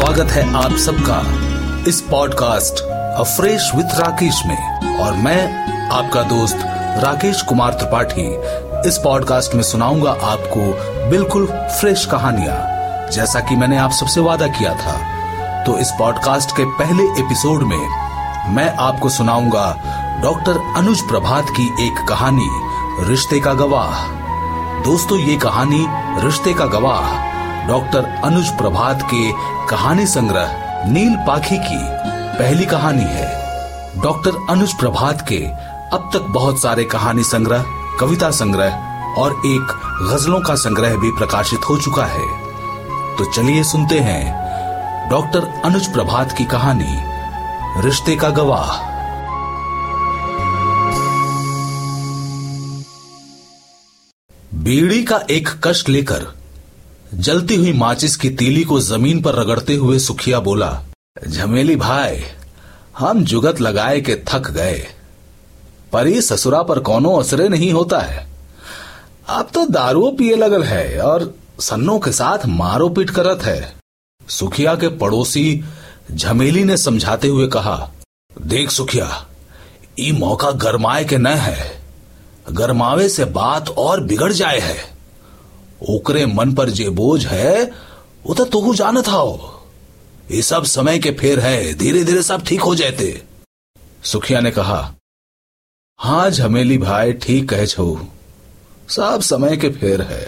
स्वागत है आप सबका इस पॉडकास्ट फ्रेश विद राकेश में, और मैं आपका दोस्त राकेश कुमार त्रिपाठी इस पॉडकास्ट में सुनाऊंगा आपको बिल्कुल फ्रेश कहानियां, जैसा कि मैंने आप सबसे वादा किया था। तो इस पॉडकास्ट के पहले एपिसोड में मैं आपको सुनाऊंगा डॉक्टर अनुज प्रभात की एक कहानी, रिश्ते का गवाह। दोस्तों, ये कहानी रिश्ते का गवाह डॉक्टर अनुज प्रभात के कहानी संग्रह नील पाखी की पहली कहानी है। डॉक्टर अनुज प्रभात के अब तक बहुत सारे कहानी संग्रह, कविता संग्रह और एक गजलों का संग्रह भी प्रकाशित हो चुका है। तो चलिए सुनते हैं डॉक्टर अनुज प्रभात की कहानी रिश्ते का गवाह। बीड़ी का एक कष्ट लेकर जलती हुई माचिस की तीली को जमीन पर रगड़ते हुए सुखिया बोला, झमेली भाई, हम जुगत लगाए के थक गए। परी ससुरा पर कोनो असरे नहीं होता है। अब तो दारुओ पिए लगल है और सन्नों के साथ मारो पीट करत है। सुखिया के पड़ोसी झमेली ने समझाते हुए कहा, देख सुखिया, ई मौका गरमाए के न है। गरमावे से बात और बिगड़ जाए है। ओकरे मन पर जे बोझ है वो तो तुहू जानत हाओ। ये सब समय के फेर है, धीरे धीरे सब ठीक हो जाते। सुखिया ने कहा, हाँ झमेली भाई, ठीक कहे छो, सब समय के फेर है।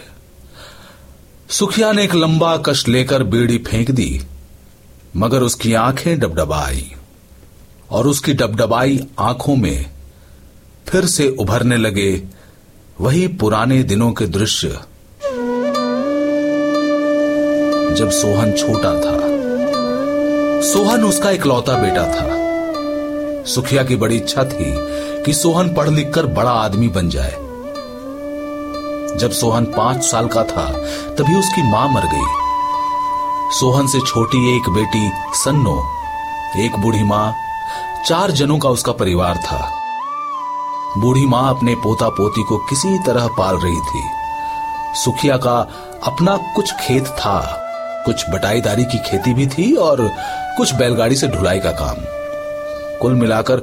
सुखिया ने एक लंबा कष्ट लेकर बीड़ी फेंक दी, मगर उसकी आंखें डबडबाई और उसकी डबडबाई आंखों में फिर से उभरने लगे वही पुराने दिनों के दृश्य, जब सोहन छोटा था। सोहन उसका इकलौता बेटा था। सुखिया की बड़ी इच्छा थी कि सोहन पढ़ लिख कर बड़ा आदमी बन जाए। जब सोहन 5 साल का था तभी उसकी मां मर गई। सोहन से छोटी एक बेटी सन्नो, एक बूढ़ी मां, 4 जनों का उसका परिवार था। बूढ़ी मां अपने पोता पोती को किसी तरह पाल रही थी। सुखिया का अपना कुछ खेत था, कुछ बटाईदारी की खेती भी थी और कुछ बैलगाड़ी से ढुलाई का काम। कुल मिलाकर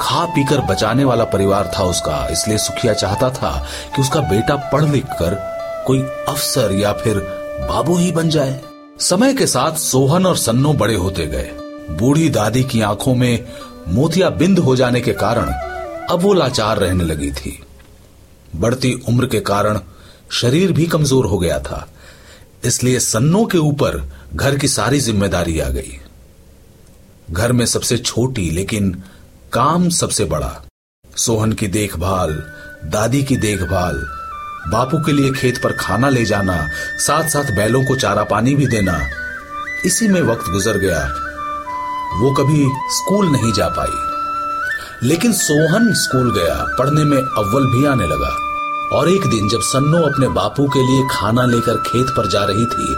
खा पीकर बचाने वाला परिवार था उसका। इसलिए सुखिया चाहता था कि उसका बेटा पढ़ लिख कर कोई अफसर या फिर बाबू ही बन जाए। समय के साथ सोहन और सन्नो बड़े होते गए। बूढ़ी दादी की आंखों में मोतियाबिंद हो जाने के कारण अब वो लाचार रहने लगी थी। बढ़ती उम्र के कारण शरीर भी कमजोर हो गया था, इसलिए सन्नो के ऊपर घर की सारी जिम्मेदारी आ गई। घर में सबसे छोटी लेकिन काम सबसे बड़ा। सोहन की देखभाल, दादी की देखभाल, बापू के लिए खेत पर खाना ले जाना, साथ साथ बैलों को चारा पानी भी देना, इसी में वक्त गुजर गया। वो कभी स्कूल नहीं जा पाई, लेकिन सोहन स्कूल गया, पढ़ने में अव्वल भी आने लगा। और एक दिन जब सन्नो अपने बापू के लिए खाना लेकर खेत पर जा रही थी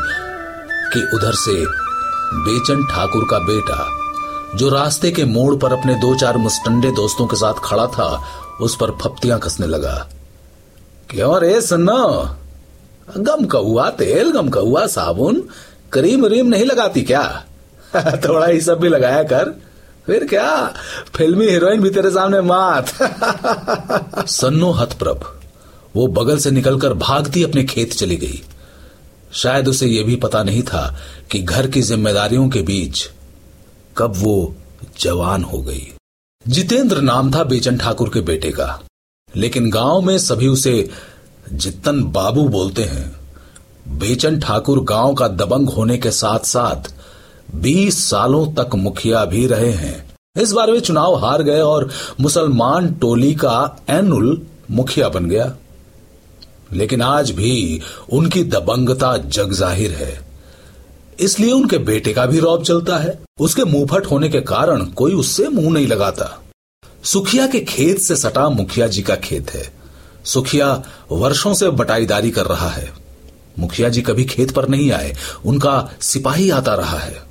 कि उधर से बेचन ठाकुर का बेटा, जो रास्ते के मोड़ पर अपने 2-4 मुस्टंडे दोस्तों के साथ खड़ा था, उस पर फपतियां कसने लगा। क्यों रे सन्नो, गम का हुआ तेल, गम का हुआ साबुन, क्रीम रीम नहीं लगाती क्या? थोड़ा ही सब भी लगाया कर, फिर क्या फिल्मी हीरोइन भी तेरे सामने मात। सन्नो हतप्रभ, वो बगल से निकलकर भागती अपने खेत चली गई। शायद उसे यह भी पता नहीं था कि घर की जिम्मेदारियों के बीच कब वो जवान हो गई। जितेंद्र नाम था बेचन ठाकुर के बेटे का, लेकिन गांव में सभी उसे जितन बाबू बोलते हैं। बेचन ठाकुर गांव का दबंग होने के साथ साथ 20 सालों तक मुखिया भी रहे हैं। इस बार वे चुनाव हार गए और मुसलमान टोली का एनुल मुखिया बन गया। लेकिन आज भी उनकी दबंगता जग जाहिर है, इसलिए उनके बेटे का भी रौब चलता है। उसके मुंहफट होने के कारण कोई उससे मुंह नहीं लगाता। सुखिया के खेत से सटा मुखिया जी का खेत है। सुखिया वर्षों से बटाईदारी कर रहा है। मुखिया जी कभी खेत पर नहीं आए, उनका सिपाही आता रहा है।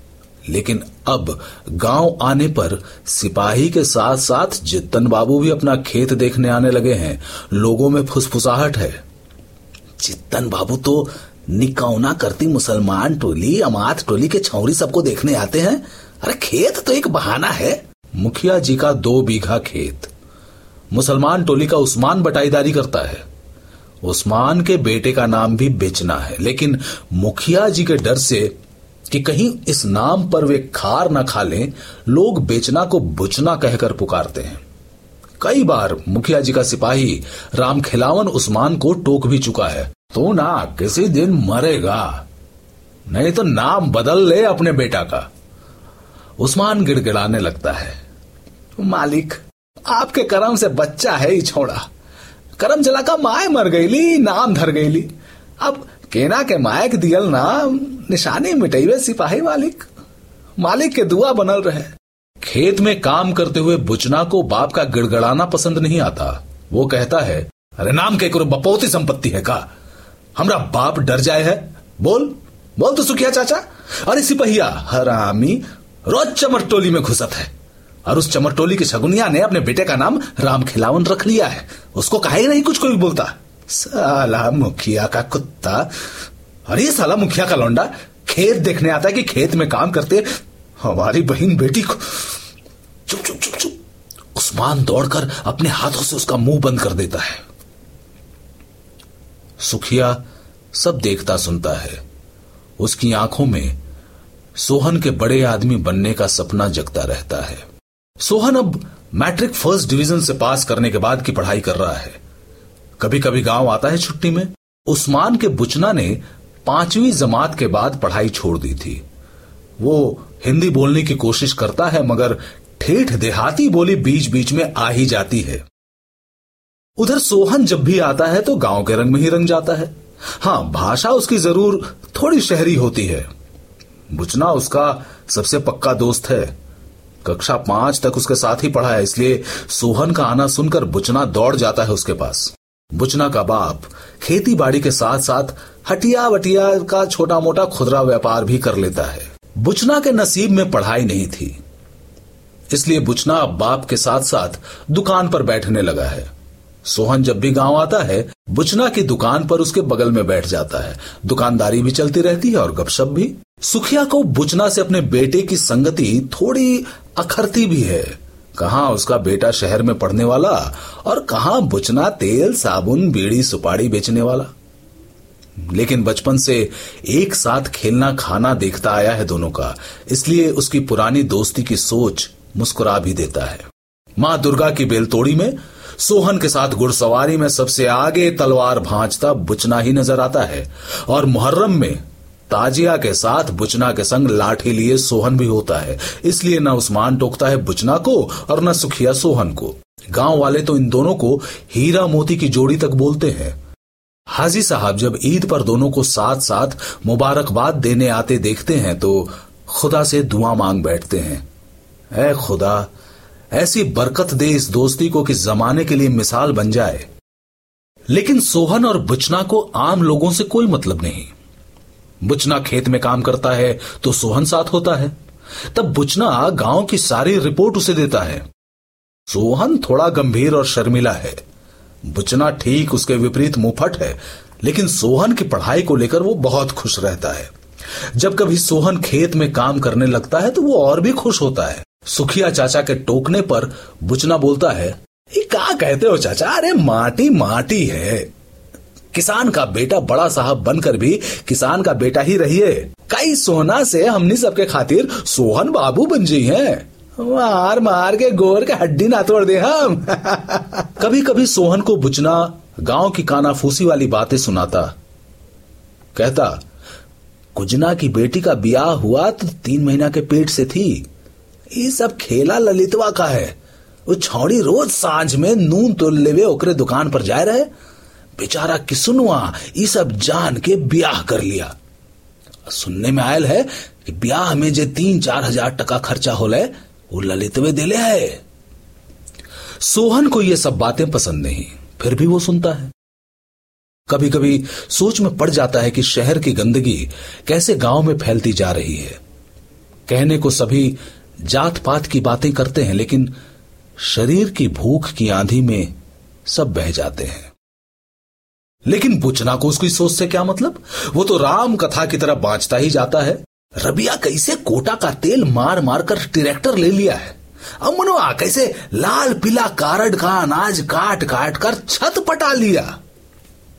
लेकिन अब गांव आने पर सिपाही के साथ साथ जितन बाबू भी अपना खेत देखने आने लगे हैं। लोगों में फुसफुसाहट है। जितन बाबू तो निकौना करती मुसलमान टोली अमात टोली के छौरी सबको देखने आते हैं। अरे खेत तो एक बहाना है। मुखिया जी का 2 बीघा खेत मुसलमान टोली का उस्मान बटाईदारी करता है। उस्मान के बेटे का नाम भी बेचना है, लेकिन मुखिया जी के डर से कि कहीं इस नाम पर वे खार न खा लें, लोग बेचना को बुचना कहकर पुकारते हैं। कई बार मुखिया जी का सिपाही रामखिलावन उस्मान को टोक भी चुका है। तो ना किसी दिन मरेगा, नहीं तो नाम बदल ले अपने बेटा का। उस्मान गिड़गिड़ाने लगता है। मालिक, आपके करम से बच्चा है ही छोड़ा। करम जला का माय मर गईली, नाम धर गईली। अब केना के मायक दियल नाम निशानी मिटैबे सिपाही मालिक, मालिक के दुआ बनल रहे। खेत में काम करते हुए बुचना को बाप का गिड़गड़ाना पसंद नहीं आता। वो कहता है, अरे नाम के करो बपौती संपत्ति है का, हमरा बाप डर जाए है। बोल बोल तो सुखिया चाचा। अरे सिपहिया हरामी रोज चमर टोली में घुसत है, और उस चमर टोली के शगुनिया ने अपने बेटे का नाम रामखिलावन रख लिया है। उसको काहे नहीं कुछ कोई बोलता। साला मुखिया का कुत्ता। अरे साला मुखिया का लौंडा खेत देखने आता है कि खेत में काम करते हमारी बहन बेटी को। चुप चुप चुप चुप। उस्मान दौड़कर अपने हाथों से उसका मुंह बंद कर देता है। सुखिया सब देखता सुनता है। उसकी आंखों में सोहन के बड़े आदमी बनने का सपना जगता रहता है। सोहन अब मैट्रिक फर्स्ट डिवीजन से पास करने के बाद की पढ़ाई कर रहा है। कभी कभी गांव आता है छुट्टी में। उस्मान के बुचना ने 5वीं जमात के बाद पढ़ाई छोड़ दी थी। वो हिंदी बोलने की कोशिश करता है, मगर ठेठ देहाती बोली बीच बीच में आ ही जाती है। उधर सोहन जब भी आता है तो गांव के रंग में ही रंग जाता है। हाँ, भाषा उसकी जरूर थोड़ी शहरी होती है। बुचना उसका सबसे पक्का दोस्त है। कक्षा 5 तक उसके साथ ही पढ़ा है, इसलिए सोहन का आना सुनकर बुचना दौड़ जाता है उसके पास। बुचना का बाप खेती बाड़ी के साथ साथ हटिया वटिया का छोटा मोटा खुदरा व्यापार भी कर लेता है। बुचना के नसीब में पढ़ाई नहीं थी, इसलिए बुचना अब बाप के साथ साथ दुकान पर बैठने लगा है। सोहन जब भी गांव आता है, बुचना की दुकान पर उसके बगल में बैठ जाता है। दुकानदारी भी चलती रहती है और गपशप भी। सुखिया को बुचना से अपने बेटे की संगति थोड़ी अखरती भी है। कहां उसका बेटा शहर में पढ़ने वाला और कहां बुचना तेल साबुन बीड़ी सुपारी बेचने वाला। लेकिन बचपन से एक साथ खेलना खाना देखता आया है दोनों का, इसलिए उसकी पुरानी दोस्ती की सोच मुस्कुरा भी देता है। मां दुर्गा की बेलतोड़ी में सोहन के साथ घुड़सवारी में सबसे आगे तलवार भांजता बुचना ही नजर आता है, और मुहर्रम में ताजिया के साथ बुचना के संग लाठी लिए सोहन भी होता है। इसलिए न उस्मान टोकता है बुचना को और न सुखिया सोहन को। गांव वाले तो इन दोनों को हीरा मोती की जोड़ी तक बोलते हैं। हाजी साहब जब ईद पर दोनों को साथ साथ मुबारकबाद देने आते देखते हैं तो खुदा से दुआ मांग बैठते हैं। ऐ खुदा, ऐसी बरकत दे इस दोस्ती को कि जमाने के लिए मिसाल बन जाए। लेकिन सोहन और बुचना को आम लोगों से कोई मतलब नहीं। बुचना खेत में काम करता है तो सोहन साथ होता है। तब बुचना गांव की सारी रिपोर्ट उसे देता है। सोहन थोड़ा गंभीर और शर्मिला है, बुचना ठीक उसके विपरीत मुंहफट है, लेकिन सोहन की पढ़ाई को लेकर वो बहुत खुश रहता है। जब कभी सोहन खेत में काम करने लगता है तो वो और भी खुश होता है। सुखिया चाचा के टोकने पर बुचना बोलता है, ये क्या कहते हो चाचा, अरे माटी माटी है। किसान का बेटा बड़ा साहब बनकर भी किसान का बेटा ही रहिए। कई सोना से हमनी सबके खातिर सोहन बाबू बन जी हैं। मार मार के गोर के हड्डी ना तोड़ दे हम। कभी कभी सोहन को बुचना गांव की कानाफूसी वाली बातें सुनाता। कहता, कुजना की बेटी का ब्याह हुआ तो 3 महीना के पेट से थी। ये सब खेला ललितवा का है। वो छौड़ी रोज सांझ में नून तोल लेवे ओकरे दुकान पर जाए रहे। बेचारा किसुनवा ये सब जान के ब्याह कर लिया। सुनने में आयल है कि ब्याह में जे 3-4 हजार टका खर्चा होले वो ललितवे देले है। सोहन को ये सब बातें पसंद नहीं, फिर भी वो सुनता है। कभी कभी सोच में पड़ जाता है कि शहर की गंदगी कैसे गांव में फैलती जा रही है। कहने को सभी जात पात की बातें करते हैं, लेकिन शरीर की भूख की आंधी में सब बह जाते हैं। लेकिन पूछना को उसकी सोच से क्या मतलब, वो तो राम कथा की तरह बांचता ही जाता है। रबिया कैसे कोटा का तेल मार मार कर ट्रैक्टर ले लिया है, अमनुआ कैसे लाल पीला कारड का अनाज काट काट कर छत पटा लिया,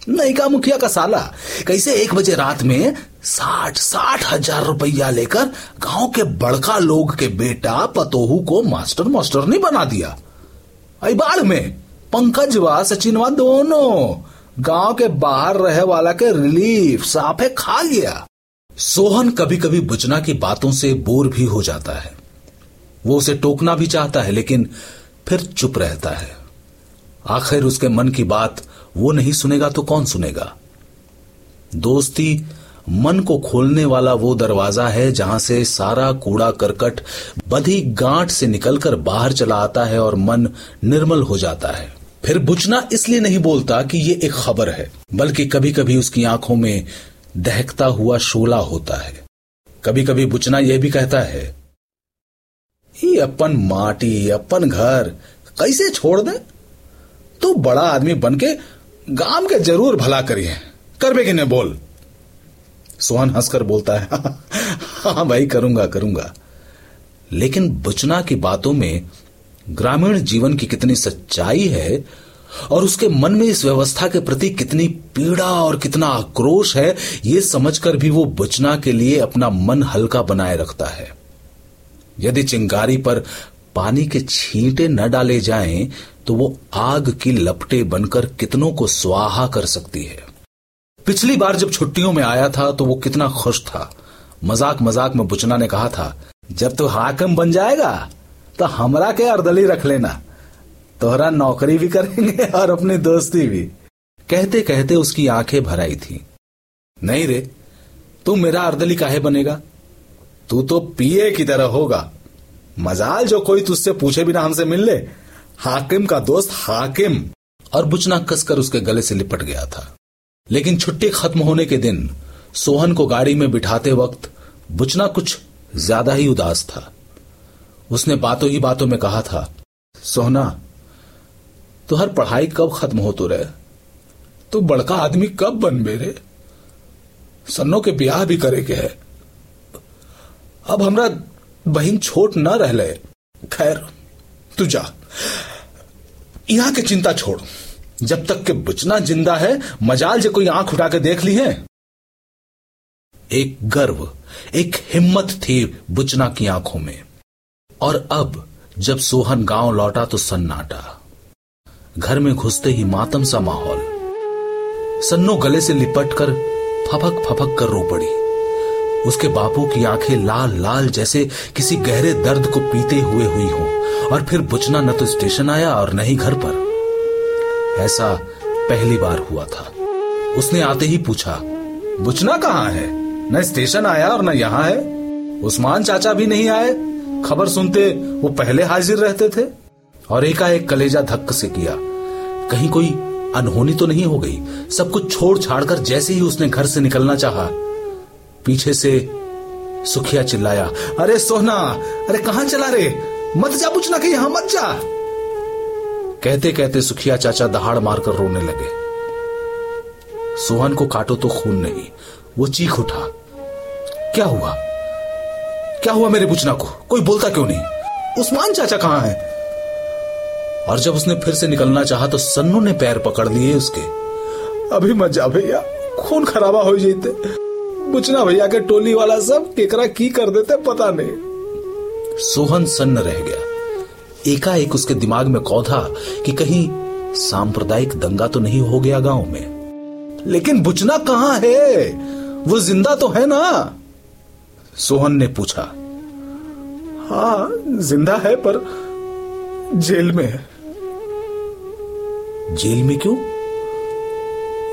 नयिका मुखिया का साला कैसे 1 बजे रात में 60,000 रुपया लेकर गांव के बड़का लोग के बेटा पतोहू को मास्टर नहीं बना दिया। अईबाल में पंकज व सचिनवा दोनों गांव के बाहर रहे वाला के रिलीफ साफे खा गया। सोहन कभी कभी बुचना की बातों से बोर भी हो जाता है, वो उसे टोकना भी चाहता है लेकिन फिर चुप रहता है। आखिर उसके मन की बात वो नहीं सुनेगा तो कौन सुनेगा। दोस्ती मन को खोलने वाला वो दरवाजा है जहां से सारा कूड़ा करकट बधी गांठ से निकलकर बाहर चला आता है और मन निर्मल हो जाता है। फिर बुचना इसलिए नहीं बोलता कि ये एक खबर है, बल्कि कभी कभी उसकी आंखों में दहकता हुआ शोला होता है। कभी कभी बुचना यह भी कहता है, ये अपन माटी अपन घर कैसे छोड़ दे, तू बड़ा आदमी बन के गांव के जरूर भला करिए, करबे कि नहीं बोल। सोहन हंसकर बोलता है, हाँ भाई करूंगा। लेकिन बुचना की बातों में ग्रामीण जीवन की कितनी सच्चाई है और उसके मन में इस व्यवस्था के प्रति कितनी पीड़ा और कितना आक्रोश है, ये समझकर भी वो बुचना के लिए अपना मन हल्का बनाए रखता है। यदि चिंगारी पर पानी के छींटे न डाले जाएं तो वो आग की लपटे बनकर कितनों को स्वाहा कर सकती है। पिछली बार जब छुट्टियों में आया था तो वो कितना खुश था। मजाक में बुचना ने कहा था, जब तू हाकिम बन जाएगा तो हमरा के अर्दली रख लेना, तोहरा नौकरी भी करेंगे और अपनी दोस्ती भी। कहते कहते उसकी आंखें भर आई थी। नहीं रे, तू मेरा अर्दली काहे बनेगा, तू तो पीए की तरह होगा, मजाल जो कोई तुझसे पूछे बिना हमसे मिल ले, हाकिम का दोस्त हाकिम। और बुचना कसकर उसके गले से लिपट गया था। लेकिन छुट्टी खत्म होने के दिन सोहन को गाड़ी में बिठाते वक्त बुचना कुछ ज्यादा ही उदास था। उसने बातों ही बातों में कहा था, सोहना तुहर पढ़ाई कब खत्म हो तो रहे, तू बड़का आदमी कब बन बेरे, सन्नों के ब्याह भी करे के है, अब हमरा बहिन छोट न रहले। खैर तू जा, यहां के चिंता छोड़, जब तक के बुचना जिंदा है मजाल जे कोई आंख उठा के देख ली है। एक गर्व, एक हिम्मत थी बुचना की आंखों में। और अब जब सोहन गांव लौटा तो सन्नाटा, घर में घुसते ही मातम सा माहौल। सन्नो गले से लिपट कर फपक फपक कर रो पड़ी। उसके बापू की आंखें लाल लाल जैसे किसी गहरे दर्द को पीते हुए हुई हो। और फिर बुचना न तो स्टेशन आया और न ही घर पर। ऐसा पहली बार हुआ था। उसने आते ही पूछा, बुचना कहाँ है, न स्टेशन आया और न यहाँ है, उस्मान चाचा भी नहीं आए, खबर सुनते वो पहले हाजिर रहते थे। और एकाएक कलेजा धक्क से किया, कहीं कोई अनहोनी तो नहीं हो गई। सब कुछ छोड़ छाड़ कर जैसे ही उसने घर से निकलना चाहा, पीछे से सुखिया चिल्लाया, अरे सोहना, अरे कहां चला रे, मत जा बुचना के यहां, मत जा। कहते कहते सुखिया चाचा दहाड़ मारकर रोने लगे। सोहन को काटो तो खून नहीं, वो चीख उठा, क्या हुआ मेरे बुचना को, कोई बोलता क्यों नहीं, उस्मान चाचा कहां है। और जब उसने फिर से निकलना चाहा तो सन्नू ने पैर पकड़ लिए उसके। अभी मत जा भैया, खून खराबा हो जाते, बुचना भैया के टोली वाला सब केकरा की कर देते पता नहीं। सोहन सन्न रह गया। एकाएक उसके दिमाग में कौधा कि कहीं सांप्रदायिक दंगा तो नहीं हो गया गांव में। लेकिन बुचना कहाँ है, वो जिंदा तो है ना, सोहन ने पूछा। हाँ जिंदा है, पर जेल में है। जेल में क्यों?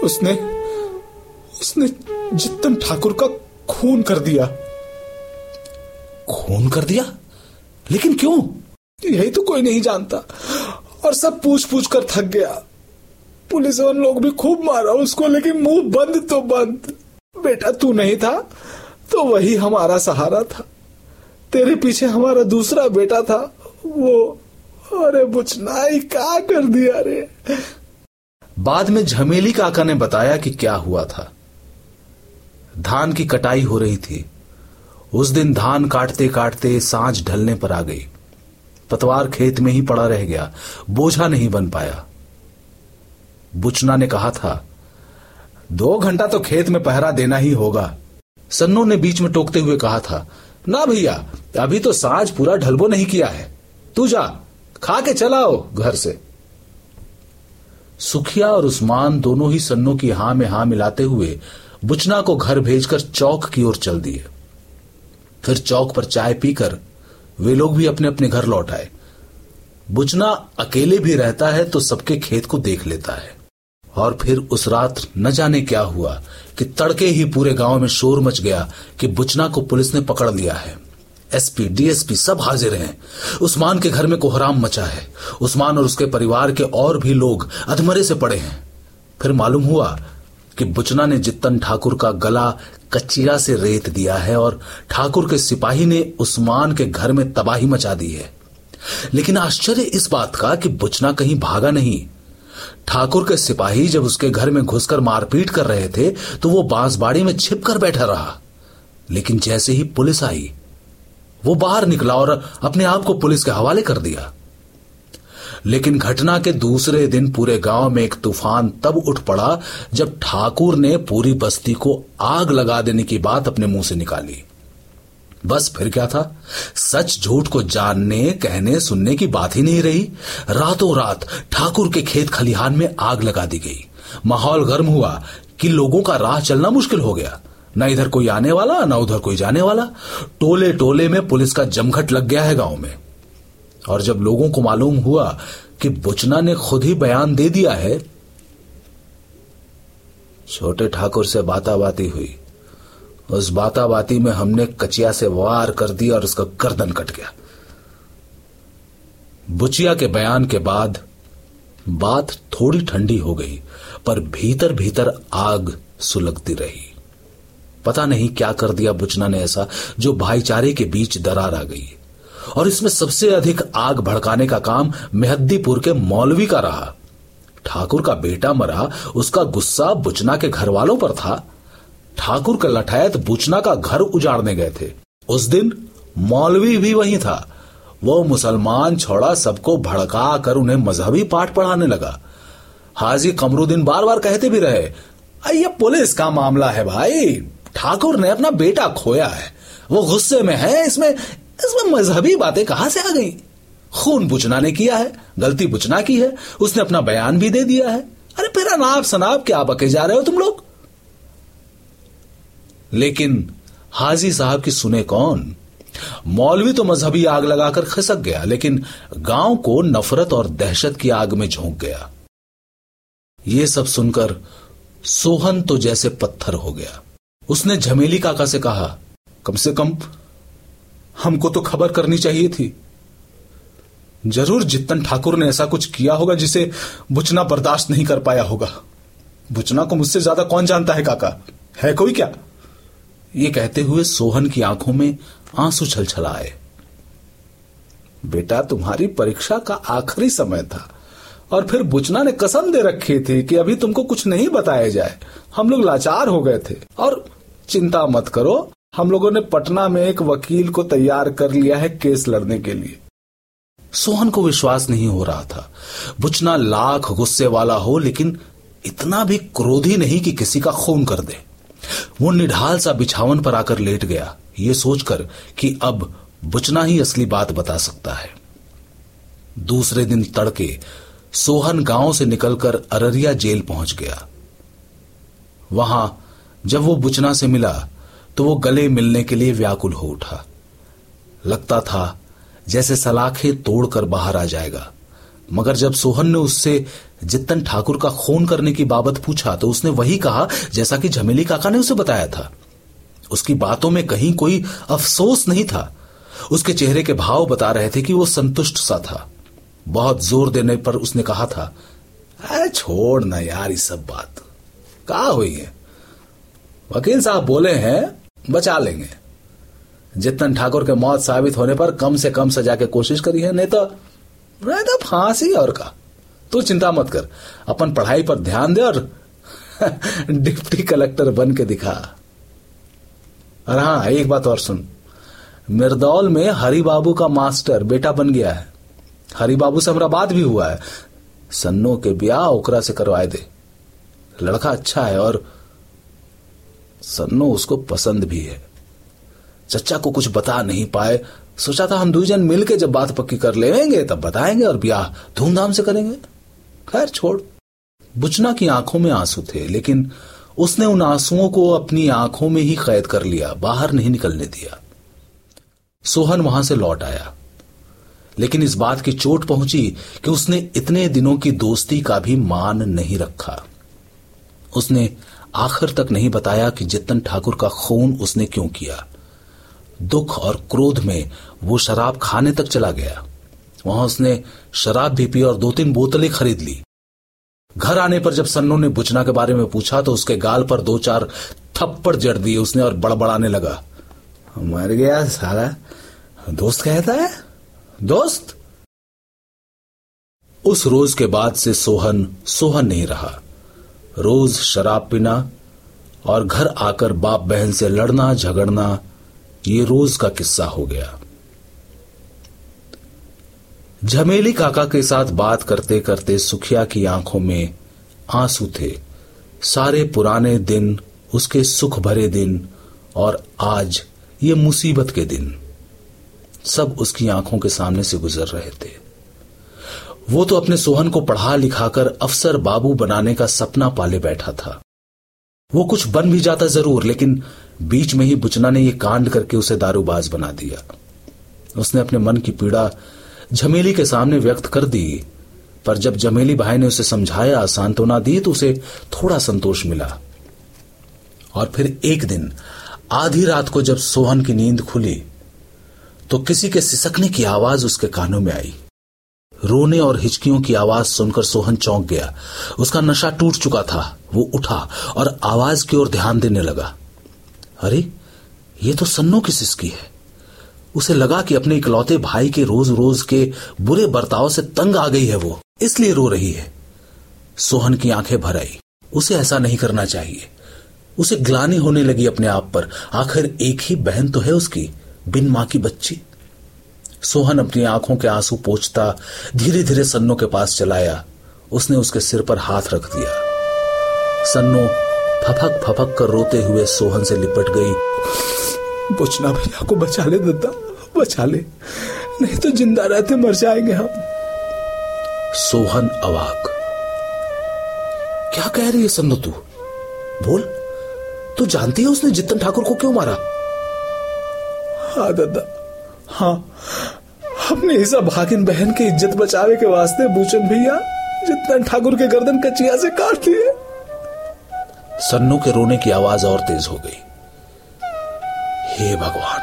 उसने जितन ठाकुर का खून कर दिया। लेकिन क्यों, यही तो कोई नहीं जानता, और सब पूछ कर थक गया। पुलिस वाले लोग भी खूब मारा उसको, लेकिन मुंह बंद। बेटा तू नहीं था तो वही हमारा सहारा था, तेरे पीछे हमारा दूसरा बेटा था वो, अरे बुचना ही क्या कर दिया रे। बाद में झमेली काका ने बताया कि क्या हुआ था। धान की कटाई हो रही थी। उस दिन धान काटते काटते सांझ ढलने पर आ गई। पतवार खेत में ही पड़ा रह गया, बोझा नहीं बन पाया। बुचना ने कहा था, 2 घंटा तो खेत में पहरा देना ही होगा। सन्नू ने बीच में टोकते हुए कहा था, ना भैया, अभी तो सांझ पूरा ढलबो नहीं किया है, तू जा खा के चलाओ घर से। सुखिया और उस्मान दोनों ही सन्नू की हां में हां मिलाते हुए बुचना को घर भेजकर चौक की ओर चल दिए। फिर चौक पर चाय पीकर वे लोग भी अपने अपने घर लौट आए। बुचना अकेले भी रहता है तो सबके खेत को देख लेता है। और फिर उस रात न जाने क्या हुआ कि तड़के ही पूरे गांव में शोर मच गया कि बुचना को पुलिस ने पकड़ लिया है। एसपी, डीएसपी सब हाजिर हैं। उस्मान के घर में कोहराम मचा है। उस्मान और उसके परिवार के और भी लोग अधमरे से पड़े हैं। फिर मालूम हुआ कि बुचना ने जितन ठाकुर का गला कचीरा से रेत दिया है और ठाकुर के सिपाही ने उस्मान के घर में तबाही मचा दी है। लेकिन आश्चर्य इस बात का कि बुचना कहीं भागा नहीं। ठाकुर के सिपाही जब उसके घर में घुसकर मारपीट कर रहे थे तो वो बांसबाड़ी में छिपकर बैठा रहा। लेकिन जैसे ही पुलिस आई वो बाहर निकला और अपने आप को पुलिस के हवाले कर दिया। लेकिन घटना के दूसरे दिन पूरे गांव में एक तूफान तब उठ पड़ा जब ठाकुर ने पूरी बस्ती को आग लगा देने की बात अपने मुंह से निकाली। बस फिर क्या था, सच झूठ को जानने कहने सुनने की बात ही नहीं रही। रातों रात ठाकुर के खेत खलिहान में आग लगा दी गई। माहौल गर्म हुआ कि लोगों का राह चलना मुश्किल हो गया। न इधर कोई आने वाला न उधर कोई जाने वाला। टोले टोले में पुलिस का जमघट लग गया है गांव में। और जब लोगों को मालूम हुआ कि बुचना ने खुद ही बयान दे दिया है, छोटे ठाकुर से बाताबाती हुई। उस बाताबाती में हमने कचिया से वार कर दिया और उसका गर्दन कट गया। बुचिया के बयान के बाद बात थोड़ी ठंडी हो गई, पर भीतर भीतर आग सुलगती रही। पता नहीं क्या कर दिया बुचना ने ऐसा जो भाईचारे के बीच दरार आ गई। और इसमें सबसे अधिक आग भड़काने का काम मेहदीपुर के मौलवी का रहा। ठाकुर का बेटा मरा, उसका गुस्सा बुचना के घर वालों पर था। ठाकुर का लठायत बुचना का घर उजाड़ने गए थे। उस दिन मौलवी भी वहीं था। वो मुसलमान छोड़ा सबको भड़का कर उन्हें मजहबी पाठ पढ़ाने लगा। हाजी कमरुद्दीन बार बार कहते भी रहे, ये पुलिस का मामला है भाई, ठाकुर ने अपना बेटा खोया है, वो गुस्से में है, इसमें मजहबी बातें कहां से आ गई। खून बुचना ने किया है, गलती बुचना की है, उसने अपना बयान भी दे दिया है। अरे फिर अनाप शनाप क्या बके जा रहे हो तुम लोग। लेकिन हाजी साहब की सुने कौन। मौलवी तो मजहबी आग लगाकर खिसक गया, लेकिन गांव को नफरत और दहशत की आग में झोंक गया। ये सब सुनकर सोहन तो जैसे पत्थर हो गया। उसने झमेली काका से कहा, कम से कम हमको तो खबर करनी चाहिए थी। जरूर जितन ठाकुर ने ऐसा कुछ किया होगा जिसे बुचना बर्दाश्त नहीं कर पाया होगा। बुचना को मुझसे ज्यादा कौन जानता है काका, है कोई क्या। ये कहते हुए सोहन की आंखों में आंसू छलछल आए। बेटा, तुम्हारी परीक्षा का आखिरी समय था और फिर बुचना ने कसम दे रखी थी कि अभी तुमको कुछ नहीं बताया जाए। हम लोग लाचार हो गए थे। और चिंता मत करो, हम लोगों ने पटना में एक वकील को तैयार कर लिया है केस लड़ने के लिए। सोहन को विश्वास नहीं हो रहा था। बुचना लाख गुस्से वाला हो, लेकिन इतना भी क्रोधी नहीं कि किसी का खून कर दे। वो निढाल सा बिछावन पर आकर लेट गया, ये सोचकर कि अब बुचना ही असली बात बता सकता है। दूसरे दिन तड़के सोहन गांव से निकलकर अररिया जेल पहुंच गया। वहां जब वो बुचना से मिला तो वो गले मिलने के लिए व्याकुल हो उठा। लगता था जैसे सलाखें तोड़कर बाहर आ जाएगा। मगर जब सोहन ने उससे जितन ठाकुर का खून करने की बाबत पूछा तो उसने वही कहा जैसा कि झमेली काका ने उसे बताया था। उसकी बातों में कहीं कोई अफसोस नहीं था। उसके चेहरे के भाव बता रहे थे कि वो संतुष्ट सा था। बहुत जोर देने पर उसने कहा था, छोड़ ना यार, इस सब बात क्या हुई है, वकील साहब बोले हैं बचा लेंगे। जितन ठाकुर के मौत साबित होने पर कम से कम सजा के कोशिश करी है, नहीं तो फांसी और का। तू चिंता मत कर, अपन पढ़ाई पर ध्यान दे और डिप्टी कलेक्टर बन के दिखा। और हाँ, एक बात और सुन, मिर्दौल में हरिबाबू का मास्टर बेटा बन गया है। हरिबाबू से हमारा बात भी हुआ है, सन्नो के ब्याह ओकरा से करवाए दे। लड़का अच्छा है और सन्नो उसको पसंद भी है। चचा को कुछ बता नहीं पाए, सोचा था हम दूजन मिलके जब बात पक्की कर लेंगे तब बताएंगे और ब्याह धूमधाम से करेंगे। खैर छोड़। बुचना की आंखों में आंसू थे, लेकिन उसने उन आंसुओं को अपनी आंखों में ही कैद कर लिया, बाहर नहीं निकलने दिया। सोहन वहां से लौट आया, लेकिन इस बात की चोट पहुंची कि उसने इतने दिनों की दोस्ती का भी मान नहीं रखा। उसने आखिर तक नहीं बताया कि जितन ठाकुर का खून उसने क्यों किया। दुख और क्रोध में वो शराब खाने तक चला गया। वहां उसने शराब भी पी और 2-3 बोतलें खरीद ली। घर आने पर जब सन्नो ने बुचना के बारे में पूछा तो उसके गाल पर 2-4 थप्पड़ जड़ दिए उसने और बड़बड़ाने लगा, मर गया साला, दोस्त कहता है दोस्त। उस रोज के बाद से सोहन नहीं रहा। रोज शराब पीना और घर आकर बाप बहन से लड़ना झगड़ना, ये रोज का किस्सा हो गया। झमेली काका के साथ बात करते करते सुखिया की आंखों में आंसू थे। सारे पुराने दिन, उसके सुख भरे दिन और आज ये मुसीबत के दिन, सब उसकी आंखों के सामने से गुजर रहे थे। वो तो अपने सोहन को पढ़ा लिखाकर अफसर बाबू बनाने का सपना पाले बैठा था। वो कुछ बन भी जाता जरूर, लेकिन बीच में ही बुचना ने ये कांड करके उसे दारूबाज बना दिया। उसने अपने मन की पीड़ा झमेली के सामने व्यक्त कर दी, पर जब झमेली भाई ने उसे समझाया, सांत्वना दी, तो उसे थोड़ा संतोष मिला। और फिर एक दिन आधी रात को जब सोहन की नींद खुली तो किसी के सिसकने की आवाज उसके कानों में आई। रोने और हिचकियों की आवाज सुनकर सोहन चौंक गया। उसका नशा टूट चुका था। वो उठा और आवाज की ओर ध्यान देने लगा। अरे, ये तो सन्नो की सिसकी है। उसे लगा कि अपने इकलौते भाई के रोज रोज के बुरे बर्ताव से तंग आ गई है वो, इसलिए रो रही है। सोहन की आंखें भर आई। उसे ऐसा नहीं करना चाहिए। उसे ग्लानि होने लगी अपने आप पर। आखिर एक ही बहन तो है उसकी, बिन मां की बच्ची। सोहन अपनी आंखों के आंसू पोंछता धीरे धीरे सन्नो के पास चलाया। उसने उसके सिर पर हाथ रख दिया। सन्नो फपक फपक कर रोते हुए सोहन से लिपट गई। बुचना भैया को बचा ले दद्दा, बचा ले, नहीं तो जिंदा रहते मर जाएंगे हम। सोहन अवाक। क्या कह रही है सन्नो तू? बोल, तू जानती है उसने जितन ठाकुर को क्यों मारा? हाँ दद्दा, हाँ, अपने इस भागिन बहन की इज्जत बचाने के वास्ते बूचन भैया जितन ठाकुर के गर्दन कचिया से काट दिए। सन्नू के रोने की आवाज और तेज हो गई। हे भगवान!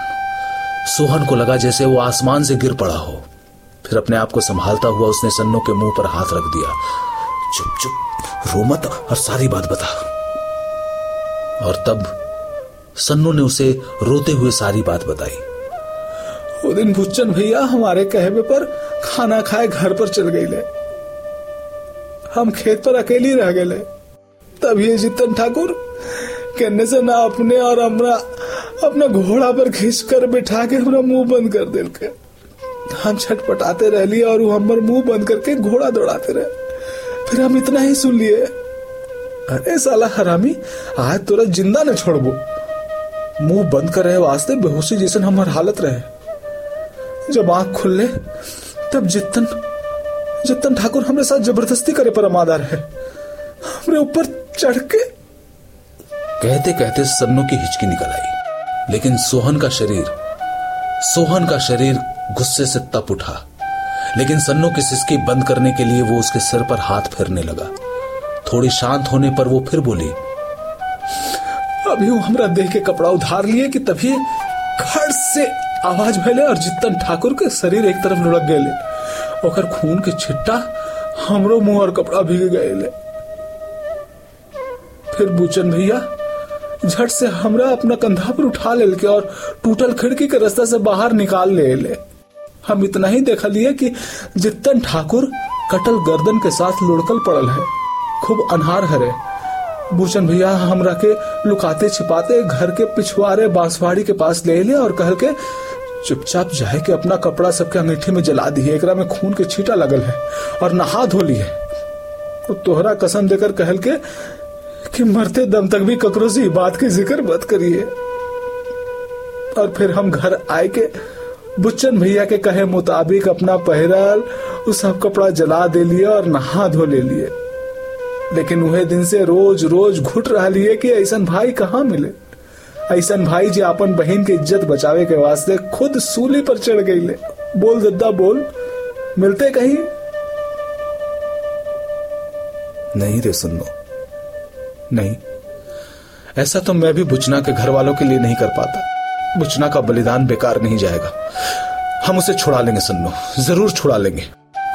सोहन को लगा जैसे वो आसमान से गिर पड़ा हो। फिर अपने आप को संभालता हुआ उसने सन्नू के मुंह पर हाथ रख दिया। चुप चुप, रो मत और सारी बात बता। और तब सन्नू ने उसे रोते हुए सारी बात बताई। वो दिन बुच्चन भैया हमारे कहने पर खाना खाए घर पर चल गई ले। हम खेत पर अकेली रह गए ले। तब ये जितन ठाकुर कहने से ना अपने और अपना घोड़ा पर खींच कर बिठा के हमारा मुंह बंद कर दिल के। हम छटपटाते रह लिए और वो हमारा मुंह बंद करके घोड़ा दौड़ाते रहे। फिर हम इतना ही सुन लिए। अरे साला हरामी, आज तोरा जिंदा न छोड़बो। मुंह बंद कर रहे वास्ते बेहोशी जैसे हमार हालत रहे। जब आंख खुले तब जितन ठाकुर हमारे साथ जबरदस्ती करे पर अमादार है, हमरे ऊपर चढ़ के। कहते कहते सन्नो की हिचकी निकल आई, लेकिन सोहन का शरीर गुस्से से तप उठा। लेकिन सन्नो की सिसकी बंद करने के लिए वो उसके सिर पर हाथ फेरने लगा। थोड़ी शांत होने पर वो फिर बोली, अभी वो हमरा देह के कपड़ा उधार लिए कि तभी खड़ से आवाज भैले और जितन ठाकुर के शरीर एक तरफ लुढ़क गए। ओकर खून के छिट्टा हमरो मुंह और कपड़ा भीग गए। फिर बूचन भैया झट से हमरा अपना कंधा पर उठा ले के और टूटल खिड़की के रास्ता से बाहर निकाल ले। हम इतना ही देखा लिए कि जितन ठाकुर कटल गर्दन के साथ लुढ़कल पड़ल है। खूब अनहार हरे। भूषण भैया हमरा के लुकाते छिपाते घर के पिछवाड़े बांसवाड़ी के पास ले ले और कहल के चुपचाप जाए के अपना कपड़ा सबके अंगीठी में जला दिए, एकरा में खून के छींटा लगल है और नहा धो लिए। तोहरा कसम देकर कहल के कि मरते दम तक भी ककरो से बात की जिक्र मत करिए। और फिर हम घर आए के बुच्चन भैया के कहे मुताबिक अपना पहरल उस सब कपड़ा जला दे लिए और नहा धो ले लिए। लेकिन वह दिन से रोज रोज घुट रहा लिए कि ऐसा भाई कहाँ मिले। ऐसा भाई जी अपन बहन की इज्जत बचावे के वास्ते खुद सूली पर चढ़ गई ले। बोल दद्दा बोल, मिलते कहीं नहीं रे सुनो, नहीं। ऐसा तो मैं भी बुचना के घर वालों के लिए नहीं कर पाता। बुचना का बलिदान बेकार नहीं जाएगा। हम उसे छुड़ा लेंगे सन्नो, जरूर छुड़ा लेंगे।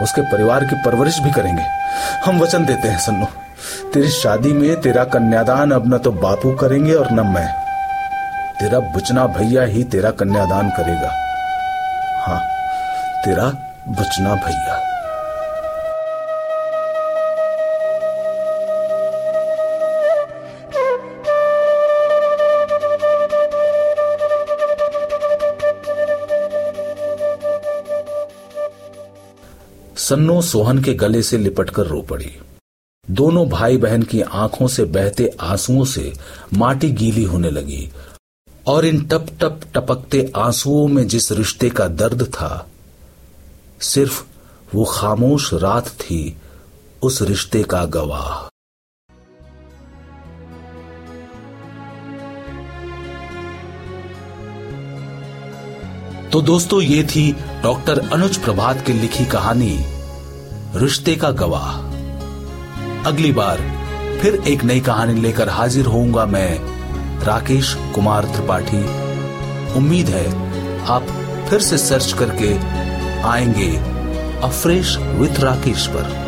उसके परिवार की परवरिश भी करेंगे। हम वचन देते हैं सन्नो, तेरी शादी में तेरा कन्यादान अब न तो बापू करेंगे और न मैं। तेरा बुचना भैया ही तेरा कन्यादान करेगा। हाँ, तेरा बुचना भैया। सन्नो सोहन के गले से लिपटकर रो पड़ी। दोनों भाई बहन की आंखों से बहते आंसुओं से माटी गीली होने लगी और इन टप टप टपकते आंसुओं में जिस रिश्ते का दर्द था, सिर्फ वो खामोश रात थी उस रिश्ते का गवाह। तो दोस्तों, ये थी डॉक्टर अनुज प्रभात की लिखी कहानी रिश्ते का गवाह। अगली बार फिर एक नई कहानी लेकर हाजिर होऊंगा मैं, राकेश कुमार त्रिपाठी। उम्मीद है आप फिर से सर्च करके आएंगे अ फ्रेश विथ राकेश पर।